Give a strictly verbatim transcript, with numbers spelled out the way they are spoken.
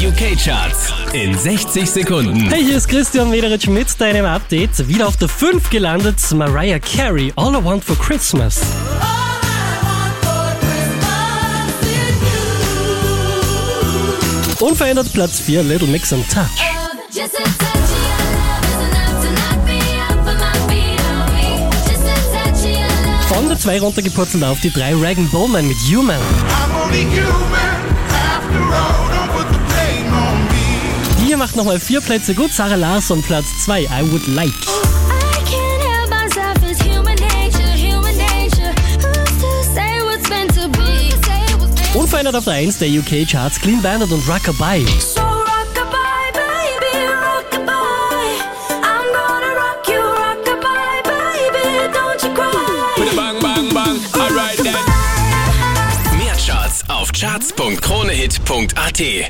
Die U K-Charts in sechzig Sekunden. Hey, hier ist Christian Mederic mit deinem Update. Wieder auf der fünf gelandet, Mariah Carey, All I Want for Christmas. Unverändert Platz vier, Little Mix and Touch. Von der zwei runtergepurzelt auf die drei, Rag'n'Bone Man mit Human. Hier macht nochmal vier Plätze gut, Sarah Larson Platz zwei, I Would Like. Unverändert auf der eins der U K-Charts, Clean Bandit und Rockabye. So rockabye, baby, rockabye. I'm gonna rock you, rockabye, baby, don't you cry. Bang, bang, bang, alright then. Mehr Charts auf charts Punkt krone hit Punkt a t.